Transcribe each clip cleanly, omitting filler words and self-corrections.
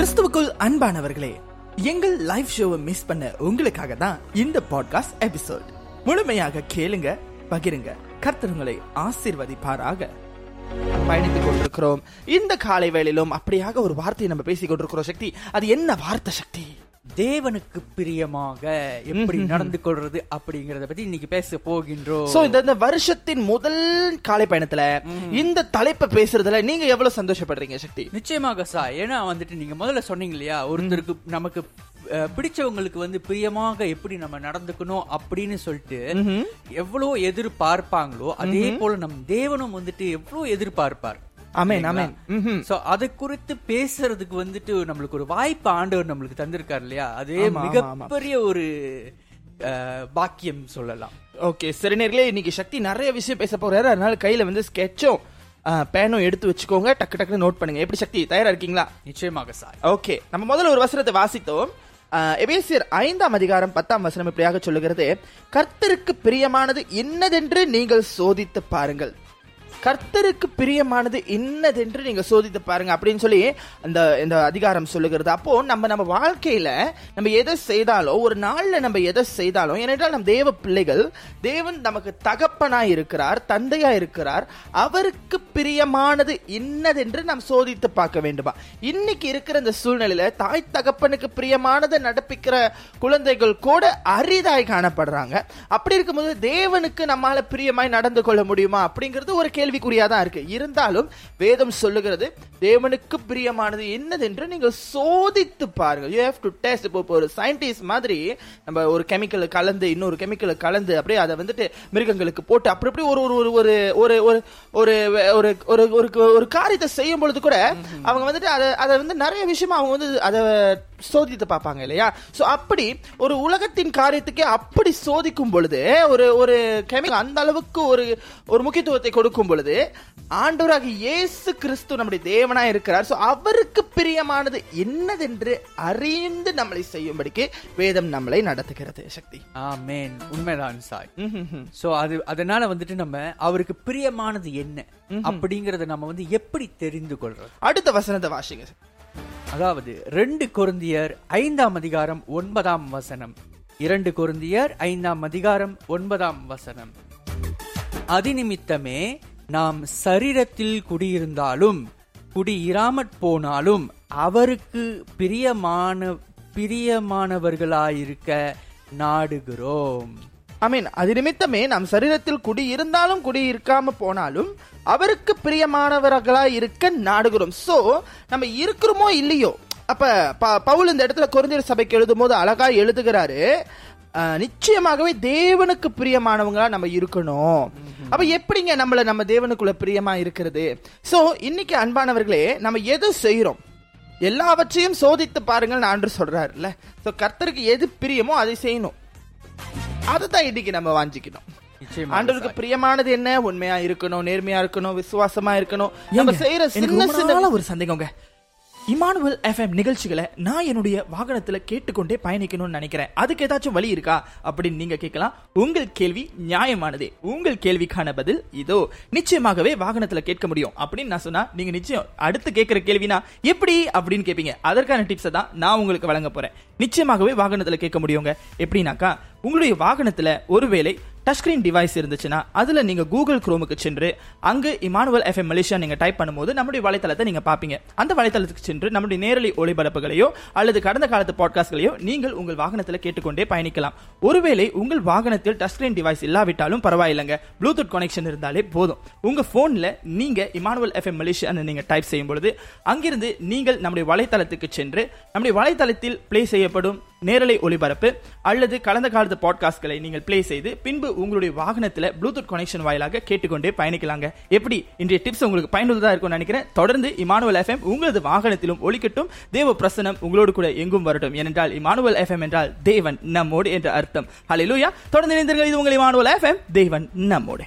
கிறிஸ்துவுக்குள் அன்பானவர்களே, எங்கள் லைவ் ஷோவை மிஸ் பண்ண உங்களுக்காக தான் இந்த பாட்காஸ்ட் எபிசோட். முழுமையாக கேளுங்க, பகிருங்க. கர்த்தர் உங்களை ஆசீர்வதிப்பாராக. பயணித்துக் கொண்டிருக்கிறோம் இந்த காலை வேளையிலும். அப்படியாக ஒரு வார்த்தையை நம்ம பேசிக் கொண்டிருக்கிறோம். சக்தி, அது என்ன வார்த்தை சக்தி? தேவனுக்கு பிரியமாக எப்படி நடந்து கொள்றது அப்படிங்கறத பத்தி இன்னைக்கு பேச போகின்றோம். சோ இந்த வருஷத்தின் முதல் காலை பயணத்துல இந்த தலைப்பை பேசுறதுல நீங்க எவ்வளவு சந்தோஷப்படுறீங்க சக்தி? நிச்சயமாக சார். ஏன்னா வந்துட்டு நீங்க முதல்ல சொன்னீங்க இல்லையா, ஒருத்தருக்கு நமக்கு பிடிச்சவங்களுக்கு வந்து பிரியமாக எப்படி நம்ம நடந்துக்கணும் அப்படின்னு சொல்லிட்டு எவ்வளவு எதிர்பார்ப்பாங்களோ அதே போல நம் தேவனும் வந்துட்டு எவ்வளவு எதிர்பார்ப்பார். அது குறித்து பேசுறதுக்கு வந்துட்டு நம்மளுக்கு ஒரு வாய்ப்பு ஆண்டவர் நம்மளுக்கு தந்திருக்காரு இல்லையா, அதே மிகப்பெரிய ஒரு பாக்கியம் சொல்லலாம். ஓகே, சரி நேர்களே, இன்னைக்கு சக்தி நிறைய விஷயம் பேச போறாரு. அதனால கையில வந்து ஸ்கெட்சும் பேனும் எடுத்து வச்சுக்கோங்க, டக்கு டக்குன்னு நோட் பண்ணுங்க. எப்படி சக்தி, தயாரா இருக்கீங்களா? நிச்சயமாக சார். ஓகே, நம்ம முதல்ல ஒரு வசனத்தை வாசித்தோம். எபேசியர் 5:10 இப்படியாக சொல்லுகிறது, கர்த்தருக்கு பிரியமானது என்னதென்று நீங்கள் சோதித்து பாருங்கள். கர்த்தருக்கு பிரியமானது என்னதென்று நீங்கள் சோதித்து பாருங்க அப்படின்னு சொல்லி அந்த இந்த அதிகாரம் சொல்லுகிறது. அப்போ நம்ம வாழ்க்கையில நம்ம எதை செய்தாலும், ஒரு நாள்ல நம்ம எதை செய்தாலும், ஏனென்றால் நம்ம தேவ பிள்ளைகள், தேவன் நமக்கு தகப்பனாய் இருக்கிறார், தந்தையா இருக்கிறார். அவருக்கு பிரியமானது என்னதென்று நாம் சோதித்து பார்க்க வேண்டுமா? இன்னைக்கு இருக்கிற இந்த சூழ்நிலையில தாய் தகப்பனுக்கு பிரியமானதை நடப்பிக்கிற குழந்தைகள் கூட அரிதாய் காணப்படுறாங்க. அப்படி இருக்கும்போது தேவனுக்கு நம்மால பிரியமாய் நடந்து கொள்ள முடியுமா அப்படிங்கிறது ஒரு கேள்வி குறியாதான் இருக்கு. இருந்தாலும் வேதம் சொல்லுகிறது, தேவனுக்கு பிரியமானது என்னதென்று நீங்கள் சோதித்து பாருங்கள். You have to test. இப்போ ஒரு சயின்டிஸ்ட் மாதிரி நம்ம ஒரு கெமிக்கலை கலந்து இன்னொரு கெமிக்கலை கலந்து அப்படியே அதை வந்துட்டு மிருகங்களுக்கு போட்டு அப்படி அப்படி ஒரு ஒரு ஒரு ஒரு காரியத்தை செய்யும் பொழுது கூட அவங்க வந்துட்டு அதை வந்து நிறைய விஷயமா அவங்க வந்து அதை சோதித்து பார்ப்பாங்க இல்லையா. ஸோ அப்படி ஒரு உலகத்தின் காரியத்துக்கே அப்படி சோதிக்கும் பொழுது, ஒரு ஒரு கெமிக்கல் அந்த அளவுக்கு ஒரு முக்கியத்துவத்தை கொடுக்கும் பொழுது, ஆண்டவராகிய இயேசு கிறிஸ்து நம்முடைய தேவனாக இருக்கிறார். ஸோ அவருக்கு பிரியமானது என்னதென்று அறிந்து நம்மளை செய்யும்படிக்கு வேதம் நம்மளை நடத்துகிறது. சக்தி, ஆமென். உண்மைதான் சாய். ஸோ அதனால வந்துட்டு நம்ம அவருக்கு பிரியமானது என்ன அப்படிங்கறத நம்ம வந்து எப்படி தெரிந்து கொள்றோம்? அடுத்த வசனத்தை வாசிங்க. அதாவது 2 Corinthians 5:9. 2 Corinthians 5:9. அதினிமித்தமே நாம் சரீரத்தில் குடியிருந்தாலும் குடியிராமற் போனாலும் அவருக்கு பிரியமானவர்களாயிருக்க நாடுகிறோம். ஆமீன். அது நிமித்தமே நாம் சரீரத்தில் குடி இருந்தாலும் குடி இருக்காம போனாலும் அவருக்கு பிரியமானவர்களா இருக்க நாடுகிறோம். சோ நம்ம இருக்கிறோமோ இல்லையோ, அப்ப பவுல் இந்த இடத்துல கொரிந்தியர் சபைக்கு எழுதும் போது அழகா எழுதுகிறாரு, நிச்சயமாகவே தேவனுக்கு பிரியமானவங்களா நம்ம இருக்கணும். அப்ப எப்படிங்க நம்மள நம்ம தேவனுக்குள்ள பிரியமா இருக்கிறது? சோ இன்னைக்கு அன்பானவர்களே, நம்ம எதை செய்யறோம் எல்லாவற்றையும் சோதித்து பாருங்கள் நான் சொல்றாருல்ல. சோ கர்த்தருக்கு எது பிரியமோ அதை செய்யணும். அதுதான் இன்னைக்கு நம்ம வாஞ்சிக்கணும். ஆண்டவருக்கு பிரியமானது என்ன? உண்மையா இருக்கணும், நேர்மையா இருக்கணும், விசுவாசமா இருக்கணும். நம்ம செய்யற சின்ன சின்ன ஒரு சந்தேகங்க, இமானுவல் FM நிகழ்ச்சிகளை நான் என்னுடைய வாகனத்துல கேட்டுக்கொண்டே பயணிக்கணும்னு நினைக்கிறேன், அதுக்கு ஏதாச்சும் வழி இருக்கா அப்படின்னு நீங்க கேட்கலாம். உங்கள் கேள்வி நியாயமானதே. உங்கள் கேள்விக்கான பதில் இதோ, நிச்சயமாகவே வாகனத்துல கேட்க முடியும் அப்படின்னு நான் சொன்னா நீங்க நிச்சயம் அடுத்து கேட்கிற கேள்வினா எப்படி அப்படின்னு கேட்பீங்க. அதற்கான டிப்ஸை தான் நான் உங்களுக்கு வழங்க போறேன். நிச்சயமாகவே வாகனத்துல கேட்க முடியுங்க. எப்படின்னாக்கா, உங்களுடைய வாகனத்துல ஒருவேளை டச்ஸ்கிரீன் டிவைஸ் இருந்துச்சுன்னா அதில் நீங்கள் கூகுள் குரோமுக்கு சென்று அங்கு இமானுவல் FM மலேசியா நீங்கள் டைப் பண்ணும்போது நம்முடைய வலைத்தளத்தை நீங்கள் பார்ப்பீங்க. அந்த வலைத்தளத்துக்கு சென்று நம்முடைய நேரலை ஒளிபரப்புகளையோ அல்லது கடந்த காலத்து பாட்காஸ்ட்களையோ நீங்கள் உங்கள் வாகனத்தில் கேட்டுக்கொண்டே பயணிக்கலாம். ஒருவேளை உங்கள் வாகனத்தில் டச்ஸ்கிரீன் டிவைஸ் இல்லாவிட்டாலும் பரவாயில்லைங்க, ப்ளூடூத் கனெக்ஷன் இருந்தாலே போதும். உங்கள் ஃபோனில் நீங்கள் இமானுவல் FM மலேசியான்னு நீங்கள் டைப் செய்யும்பொழுது அங்கிருந்து நீங்கள் நம்முடைய வலைத்தளத்துக்கு சென்று நம்முடைய வலைத்தளத்தில் பிளே செய்யப்படும் நேரலை ஒளிபரப்பு அல்லது கலந்த காலத்து பாட்காஸ்ட்களை நீங்கள் பிளே செய்து பின்பு உங்களுடைய வாகனத்தில் ப்ளூடூத் கனெக்ஷன் வாயிலாக கேட்டுக்கொண்டே பயணிக்கலாங்க. எப்படி இன்றைய டிப்ஸ் உங்களுக்கு பயனுள்ளதாக இருக்கும்னு நினைக்கிறேன். தொடர்ந்து இமானுவல் எஃப்எம் உங்களது வாகனத்திலும் ஒலிக்கட்டும். தேவ பிரசனம் உங்களோடு கூட எங்கும் வரட்டும். ஏனென்றால் இமானுவல் எஃப்எம் என்றால் தேவன் நம்மோடு என்ற அர்த்தம். ஹல்லேலூயா. தொடர்ந்து இணைந்தீர்கள். இது உங்கள் இமானுவல் எஃப்எம், தேவன் நம்மோடு.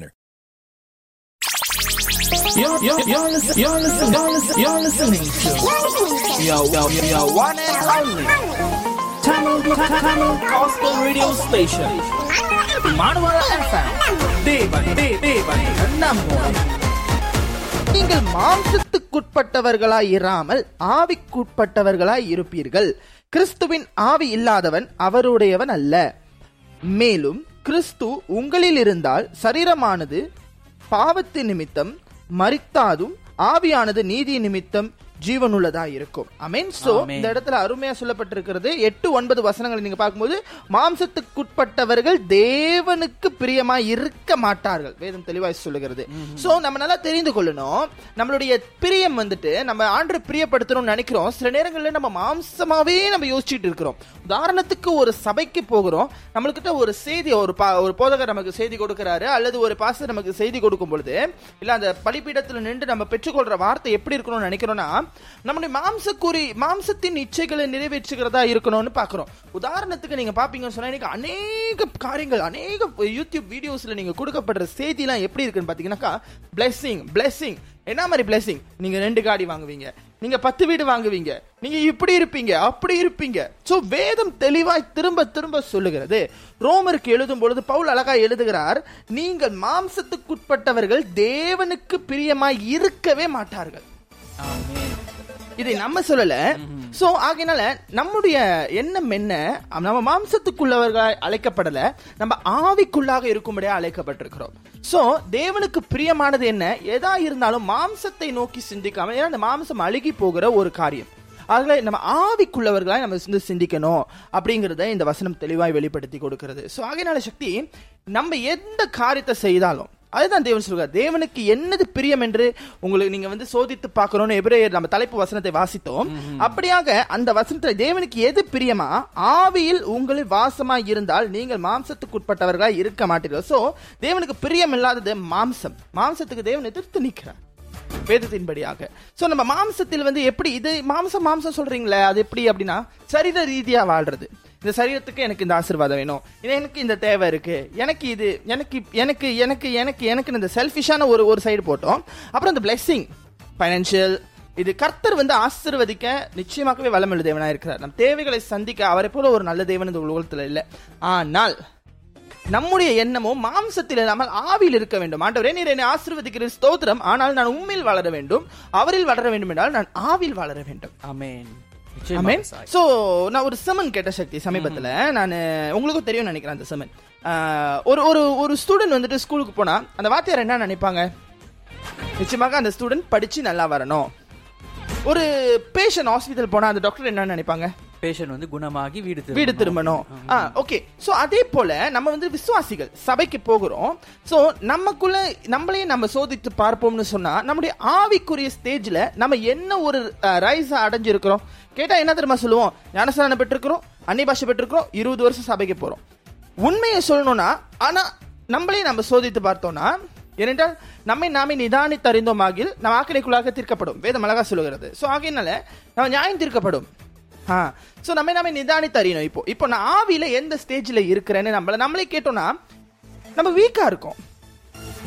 You're listening to one and only Tamil Gospel Radio Station Emmanuel FM தேவன் நம்மோடு. நீங்கள் மாம்சத்துக்குட்பட்டவர்களாய் இராமல் ஆவிக்குட்பட்டவர்களாய் இருப்பீர்கள். கிறிஸ்துவின் ஆவி இல்லாதவன் அவருடையவன் அல்ல. மேலும் கிறிஸ்து உங்களில் இருந்தால் சரீரமானது பாவத்தின் நிமித்தம் மரித்தாதும் ஆவியானது நீதி நிமித்தம் ஜீவனுள்ளதா இருக்கும். அமேன். சோ இந்த இடத்துல அருமையா சொல்லப்பட்டிருக்கிறது 8-9 வசனங்களை நீங்க பார்க்கும்போது மாம்சத்துக்குட்பட்டவர்கள் தேவனுக்கு பிரியமா இருக்க மாட்டார்கள் வேதம் தெளிவாய் சொல்லுகிறது. சோ நம்ம நல்லா தெரிந்து கொள்ளணும். நம்மளுடைய பிரியம் வந்துட்டு நம்ம ஆண்டவரை பிரியப்படுத்தணும்னு நினைக்கிறோம். சில நேரங்களில் நம்ம மாம்சமாவே நம்ம யோசிச்சுட்டு இருக்கிறோம். உதாரணத்துக்கு ஒரு சபைக்கு போகிறோம். நம்மளுக்கிட்ட ஒரு செய்தி ஒரு போதகர் நமக்கு செய்தி கொடுக்கிறாரு அல்லது ஒரு பாஸ்டர் நமக்கு செய்தி கொடுக்கும் பொழுது இல்ல அந்த பலிபீடத்துல நின்று நம்ம பெற்றுக்கொள்ற வார்த்தை எப்படி இருக்கணும்னு நினைக்கிறோம்னா நம்முடைய மாம்சத்தின் இச்சைகளை நிறைவேற்றுகிறதா இருக்கணும்னு பாக்குறோம். உதாரணத்துக்கு நீங்க பாப்பீங்கன்னு சொன்னா இன்னைக்கு அநேக காரியங்கள் அநேக யூடியூப் வீடியோஸ்ல நீங்க கொடுக்கப்படுற செய்தி எல்லாம் எப்படி இருக்குன்னு பாத்தீங்கன்னாக்கா பிளெஸிங் என்ன மாதிரி பிளெஸிங். நீங்க 2 காடி வாங்குவீங்க, நீங்க 10 வீடு வாங்குவீங்க, நீங்க இப்படி இருப்பீங்க அப்படி இருப்பீங்க. சோ வேதம் தெளிவாய் திரும்ப திரும்ப சொல்லுகிறது. ரோமருக்கு எழுதும் பொழுது பவுல் அழகா எழுதுகிறார், நீங்கள் மாம்சத்துக்குட்பட்டவர்கள் தேவனுக்கு பிரியமாய் இருக்கவே மாட்டார்கள். இதை நம்ம சொல்லல. சோ ஆகையினால நம்முடைய எண்ணம் என்ன, நம்ம மாம்சத்துக்குள்ளவர்களாய் அழைக்கப்படல, நம்ம ஆவிக்குள்ளாக இருக்கும்படியா அழைக்கப்பட்டிருக்கிறோம். சோ தேவனுக்கு பிரியமானது என்ன எதா இருந்தாலும் மாம்சத்தை நோக்கி சிந்திக்காம, ஏன்னா அந்த மாம்சம் அழுகி போகிற ஒரு காரியம், ஆகவே நம்ம ஆவிக்குள்ளவர்களாய் நம்ம சிந்திக்கணும் அப்படிங்கறத இந்த வசனம் தெளிவாய் வெளிப்படுத்தி கொடுக்கிறது. சோ ஆகையினால சக்தி நம்ம எந்த காரியத்தை செய்தாலும் அதுதான் தேவன் சொல்கிறார். தேவனுக்கு என்னது பிரியம் என்று உங்களுக்கு நீங்க வந்து சோதித்து பார்க்கணும்னு எபிரேயர் நம்ம தலைப்பு வசனத்தை வாசித்தோம். அப்படியாக அந்த வசனத்துல தேவனுக்கு எது பிரியமா, ஆவியில் உங்களில் வாசமாய் இருந்தால் நீங்கள் மாம்சத்துக்குட்பட்டவர்களாக இருக்க மாட்டீர்கள். சோ தேவனுக்கு பிரியம் இல்லாதது மாம்சம். மாம்சத்துக்கு தேவன் எதிர்த்து நிற்கிறார் வேதத்தின்படியாக. சோ நம்ம மாம்சத்தில் வந்து எப்படி இது மாம்சம் சொல்றீங்களே அது எப்படி அப்படின்னா சரீர ரீதியா வாழ்றது. இந்த சரீரத்துக்கு எனக்கு இந்த ஆசீர்வாதம் வேணும், எனக்கு இந்த தேவை இருக்கு, எனக்கு இது எனக்கு எனக்கு எனக்கு எனக்கு எனக்கு இந்த செல்ஃபிஷான ஒரு சைடு போட்டோம். அப்புறம் இந்த பிளெஸிங் ஃபைனான்சியல் இது கர்த்தர் வந்து ஆசீர்வதிக்க நிச்சயமாகவே வளமுள்ள தேவனாக இருக்கிறார். நம் தேவைகளை சந்திக்க அவரை போல ஒரு நல்ல தேவன் இந்த உலகத்தில் இல்லை. ஆனால் நம்முடைய எண்ணமும் மாம்சத்தில் இல்லாமல் ஆவியில் இருக்க வேண்டும். ஆண்டவரே நீர் என்னை ஆசீர்வதிக்கிற ஸ்தோத்திரம், ஆனால் நான் உண்மையில் வளர வேண்டும், அவரில் வளர வேண்டும் என்றால் நான் ஆவியில் வளர வேண்டும். ஆமென். சோ நான் ஒரு செமன் கேட்ட சக்தி சமீபத்துல, நான் உங்களுக்கும் தெரியும் நினைக்கிறேன் அந்த செமன். ஒரு ஒரு ஒரு ஸ்டூடெண்ட் வந்துட்டு ஸ்கூலுக்கு போனா அந்த வாத்தியார் என்ன நினைப்பாங்க, நிச்சயமாக அந்த ஸ்டூடெண்ட் படிச்சு நல்லா வரணும். ஒரு பேஷண்ட் ஹாஸ்பிட்டல் போனா அந்த டாக்டர் என்ன நினைப்பாங்க, பேஷண்ட் வந்து குணமாகி வீடு திரும்பணும். ஓகே. சோ அதே போல நம்ம வந்து விசுவாசிகள் சபைக்கு போகிறோம். சோ நமக்குள்ள நம்மளே நம்ம சோதித்து பார்ப்போம்னு சொன்னா நம்முடைய ஆவிக்குரிய ஸ்டேஜ்ல நம்ம என்ன ஒரு ரைஸ் அடைஞ்சிருக்கிறோம் கேட்டா என்ன தெரியுமா சொல்லுவோம், ஞானஸ்நானம் பெற்றிருக்கிறோம், அன்னிய பாஷை பெற்றிருக்கிறோம், 20 வருஷம் சபைக்கு போறோம். உண்மையை சொல்லணும்னா ஆனா நம்மளே நம்ம சோதித்து பார்த்தோம்னா ஏனென்றால் நம்மை நாமே நிதானித்தறிந்தோம் ஆகில் நம்ம ஆக்கினைக்குள்ளாக தீர்க்கப்படும் வேதம் அழகா சொல்லுகிறது. சோ ஆகையினால நம்ம நியாயம் தீர்க்கப்படும். சோ நம்ம நாமே நிதானித்தறியணும். இப்போ நான் ஆவியில எந்த ஸ்டேஜ்ல இருக்கிறேன்னு நம்மளே கேட்டோம்னா நம்ம வீக்கா இருக்கோம்.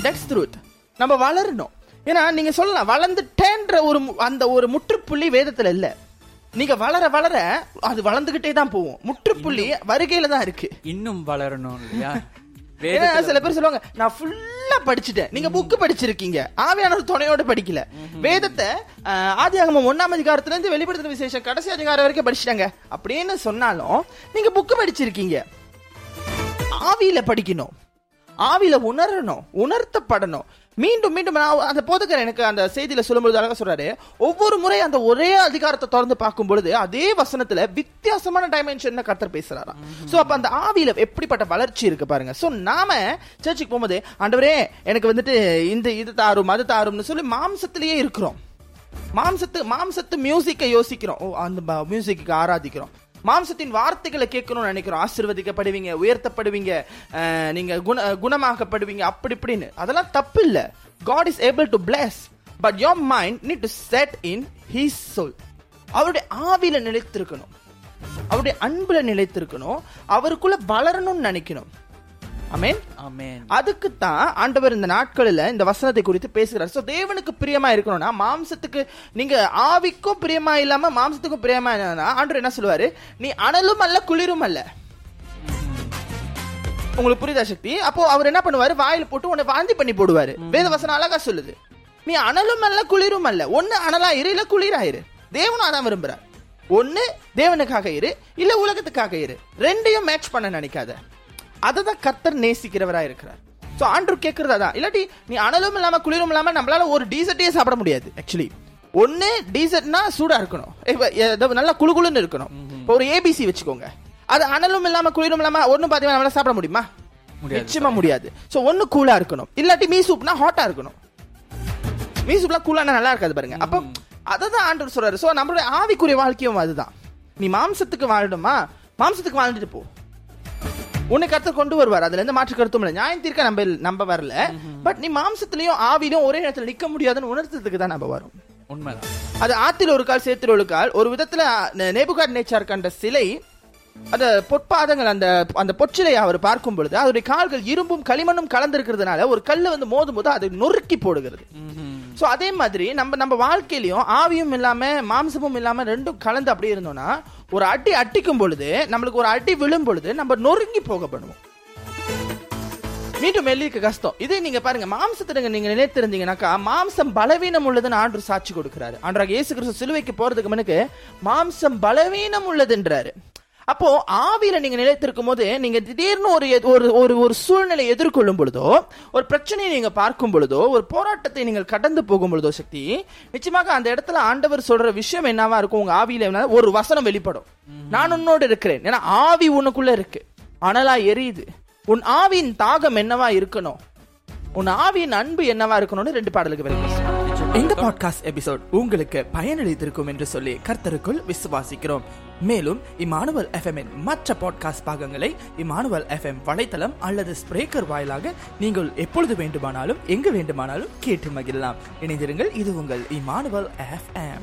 That's truth. நம்ம வளரணும். ஏன்னா நீங்க சொல்லலாம் வளர்ந்துட்டேன்ற ஒரு முற்றுப்புள்ளி வேதத்துல இல்ல. நீங்க வளர வளர அது வளர்ந்துகிட்டே தான் போவோம். முற்றுப்புள்ளி வருகையில தான் இருக்கு. இன்னும் வளரணும். சில பேர் சொல்லுவாங்க நான் ஃபுல்லா படிச்சுட்டேன். நீங்க புக் படிச்சிருக்கீங்க, ஆவியானவர் துணையோட படிக்கல. வேதத்தை ஆதியாகமம் 1ஆம் அதிகாரத்துல இருந்து வெளிப்படுத்தின விசேஷம் கடைசி அதிகாரம் வரைக்கும் படிச்சுட்டாங்க அப்படின்னு சொன்னாலும் நீங்க புக் படிச்சிருக்கீங்க. ஆவியில படிக்கணும், ஆவியில உணரணும், உணர்த்தப்படணும். மீண்டும் மீண்டும் அந்த போதகர் எனக்கு அந்த செய்தியில சொல்லும்போது அழகா சொல்றாரு, ஒவ்வொரு முறை அந்த ஒரே அதிகாரத்தை தொடர்ந்து பார்க்கும் பொழுது அதே வசனத்துல வித்தியாசமான டைமென்ஷன்ல கர்த்தர் பேசுறாராம். சோ அப்ப அந்த ஆவியில எப்படிப்பட்ட வளர்ச்சி இருக்கு பாருங்க. சோ நாம சர்ச்சுக்கு போகும்போது ஆண்டவரே எனக்கு வந்துட்டு இந்த இது தாரும் அது தாரும்னு சொல்லி மாம்சத்திலேயே இருக்கிறோம். மாம்சத்து மியூசிக்கை யோசிக்கிறோம், அந்த மியூசிக்கு ஆராதிக்கிறோம். மாம்சத்தின் வார்த்தைகளை கேட்கணும்னு நினைக்கிறோம். ஆசீர்வதிக்கப்படுவீங்க, உயர்த்தப்படுவீங்க, நீங்க குணமாக்கப்படுவீங்க, அப்படி இப்படின்னு. அதெல்லாம் தப்பு இல்லை. God is able to bless, but your mind need to set in His soul. அவருடைய ஆவியில நிலைத்திருக்கணும், அவருடைய அன்புல நிலைத்திருக்கணும், அவருக்குள்ள வளரணும்னு நினைக்கணும். ஆமென், ஆமென். அதுக்கு தான் ஆண்டவர் இந்த நாட்களில இந்த வசனத்தை குறித்து பேசுகிறார். சோ தேவனுக்கு பிரியமா இருக்கணும்னா மாம்சத்துக்கு, நீங்க ஆவிக்கும் பிரியமா இல்லாம மாம்சத்துக்கும் பிரியமா இல்லைன்னா ஆண்டவர் என்ன சொல்லுவாரு, நீ அனலும் அல்ல குளிரும் அல்ல. உங்களுக்கு புரியுதா சக்தி? அப்போ அவர் என்ன பண்ணுவாரு, வாயில போட்டு உன்னை வாந்தி பண்ணி போடுவாரு. வேத வசனம் அழகா சொல்லுது, நீ அனலும் அல்ல குளிரும் அல்ல. ஒன்னு அனலாயிரு, இல்ல குளிராயிரு. தேவனும் அதான் விரும்புறார். ஒன்னு தேவனுக்காக இரு, இல்ல உலகத்துக்காக இரு. ரெண்டையும் மேட்ச் பண்ண நினைக்காத. அததான் கர்த்தர் நேசிக்கிறவராக இருக்கிறார். ஸோ ஆண்டவர் கேட்கறது அதான். இல்லாட்டி நீ அனலும் இல்லாமல் குளிரும் இல்லாமல் நம்மளால ஒரு டீசர்ட்டே சாப்பிட முடியாது. ஆக்சுவலி ஒன்று டீசர்ட்னா சூடாக இருக்கணும், நல்லா குளுகுளுன்னு இருக்கணும். இப்போ ஒரு ஏபிசி வச்சுக்கோங்க, அது அனலும் இல்லாமல் குளிரும் இல்லாமல் ஒன்றும் பார்த்தீங்கன்னா நம்மளால சாப்பிட முடியுமா? நிச்சயமாக முடியாது. ஸோ ஒன்று கூலாக இருக்கணும், இல்லாட்டி மீ சூப்னா ஹாட்டாக இருக்கணும். மீ சூப்லாம் கூலானா நல்லா இருக்காது பாருங்க. அப்போ அதை தான் ஆண்டவர் சொல்றாரு. ஸோ நம்மளுடைய ஆவிக்குரிய வாழ்க்கையும் அதுதான். நீ மாம்சத்துக்கு வாழணுமா, மாம்சத்துக்கு வாழ்ந்துட்டு போ, உன்னை கருத்து கொண்டு வருவார். அதுல இருந்து மாற்று கருத்தும் இல்லை, நியாயம் தீர்க்க நம்ம வரல. பட் நீ மாம்சத்திலையும் ஆவிலையும் ஒரே நேரத்தில் நிக்க முடியாதுன்னு உணர்த்ததுக்கு தான் நம்ம வரும். உண்மைதான். அது ஆத்தில் ஒரு கால் சேத்தில் ஒரு கால். ஒரு விதத்துல நேபுகாத்நேச்சார் கண்ட சிலை, அந்த பொற்பாதங்கள், அந்த பொற்றிலையை அவர் பார்க்கும் பொழுது அதோடைய கால்கள் இரும்பும் களிமண்ணும் கலந்திருக்கிறதுனால ஒரு கல்லு வந்து மோதும் போது அதை நொறுக்கி போடுகிறது. ஸோ அதே மாதிரி நம்ம வாழ்க்கையிலையும் ஆவியும் இல்லாம மாம்சமும் இல்லாம ரெண்டும் கலந்து அப்படியே இருந்தோம்னா ஒரு அடி அடிக்கும் பொழுது, நம்மளுக்கு ஒரு அடி விழும் பொழுது நம்ம நொறுங்கி போக பண்ணுவோம், மீண்டும் வெளியிக்க கஷ்டம். இதே நீங்க பாருங்க, மாம்சத்துல நீங்க நினைத்திருந்தீங்கன்னாக்கா மாம்சம் பலவீனம் உள்ளதுன்னு ஆண்டவர் சாட்சி கொடுக்கிறாரு. ஆண்டவராக இயேசு கிறிஸ்து சிலுவைக்கு போறதுக்கு முன்னுக்கு மாம்சம் பலவீனம் உள்ளதுன்றாரு. அப்போ ஆவியில நீங்க நிலைத்திருக்கும் போது நீங்க திடீர்னு ஒரு சூழ்நிலை எதிர்கொள்ளும் பொழுதோ, ஒரு பிரச்சனையை நீங்க பார்க்கும் பொழுதோ, ஒரு போராட்டத்தை நீங்கள் கடந்து போகும் பொழுதோ சக்தி, நிச்சயமாக அந்த இடத்துல ஆண்டவர் சொல்ற விஷயம் என்னவா இருக்கும், உங்க ஆவியில ஒரு வசனம் வெளிப்படும். நான் உன்னோடு இருக்கிறேன். ஏன்னா ஆவி உனக்குள்ள இருக்கு, அனலா எரியுது. உன் ஆவியின் தாகம் என்னவா இருக்கணும், உன் ஆவியின் அன்பு என்னவா இருக்கணும்னு 2 பாடலுக்கு வெளிப்படுத்தும். இந்த பாட்காஸ்ட் எபிசோட் உங்களுக்கு பயனளித்திருக்கும் என்று சொல்லி கர்த்தருக்குள் விசுவாசிக்கிறோம். மேலும் இமானுவல் FM இன் மற்ற பாட்காஸ்ட் பாகங்களை இமானுவல் FM வலைத்தளம் அல்லது ஸ்பிரேக்கர் வாயிலாக நீங்கள் எப்பொழுது வேண்டுமானாலும் எங்கு வேண்டுமானாலும் கேட்டு மகிழலாம். இணைந்திருங்கள். இது உங்கள் இமானுவல் FM.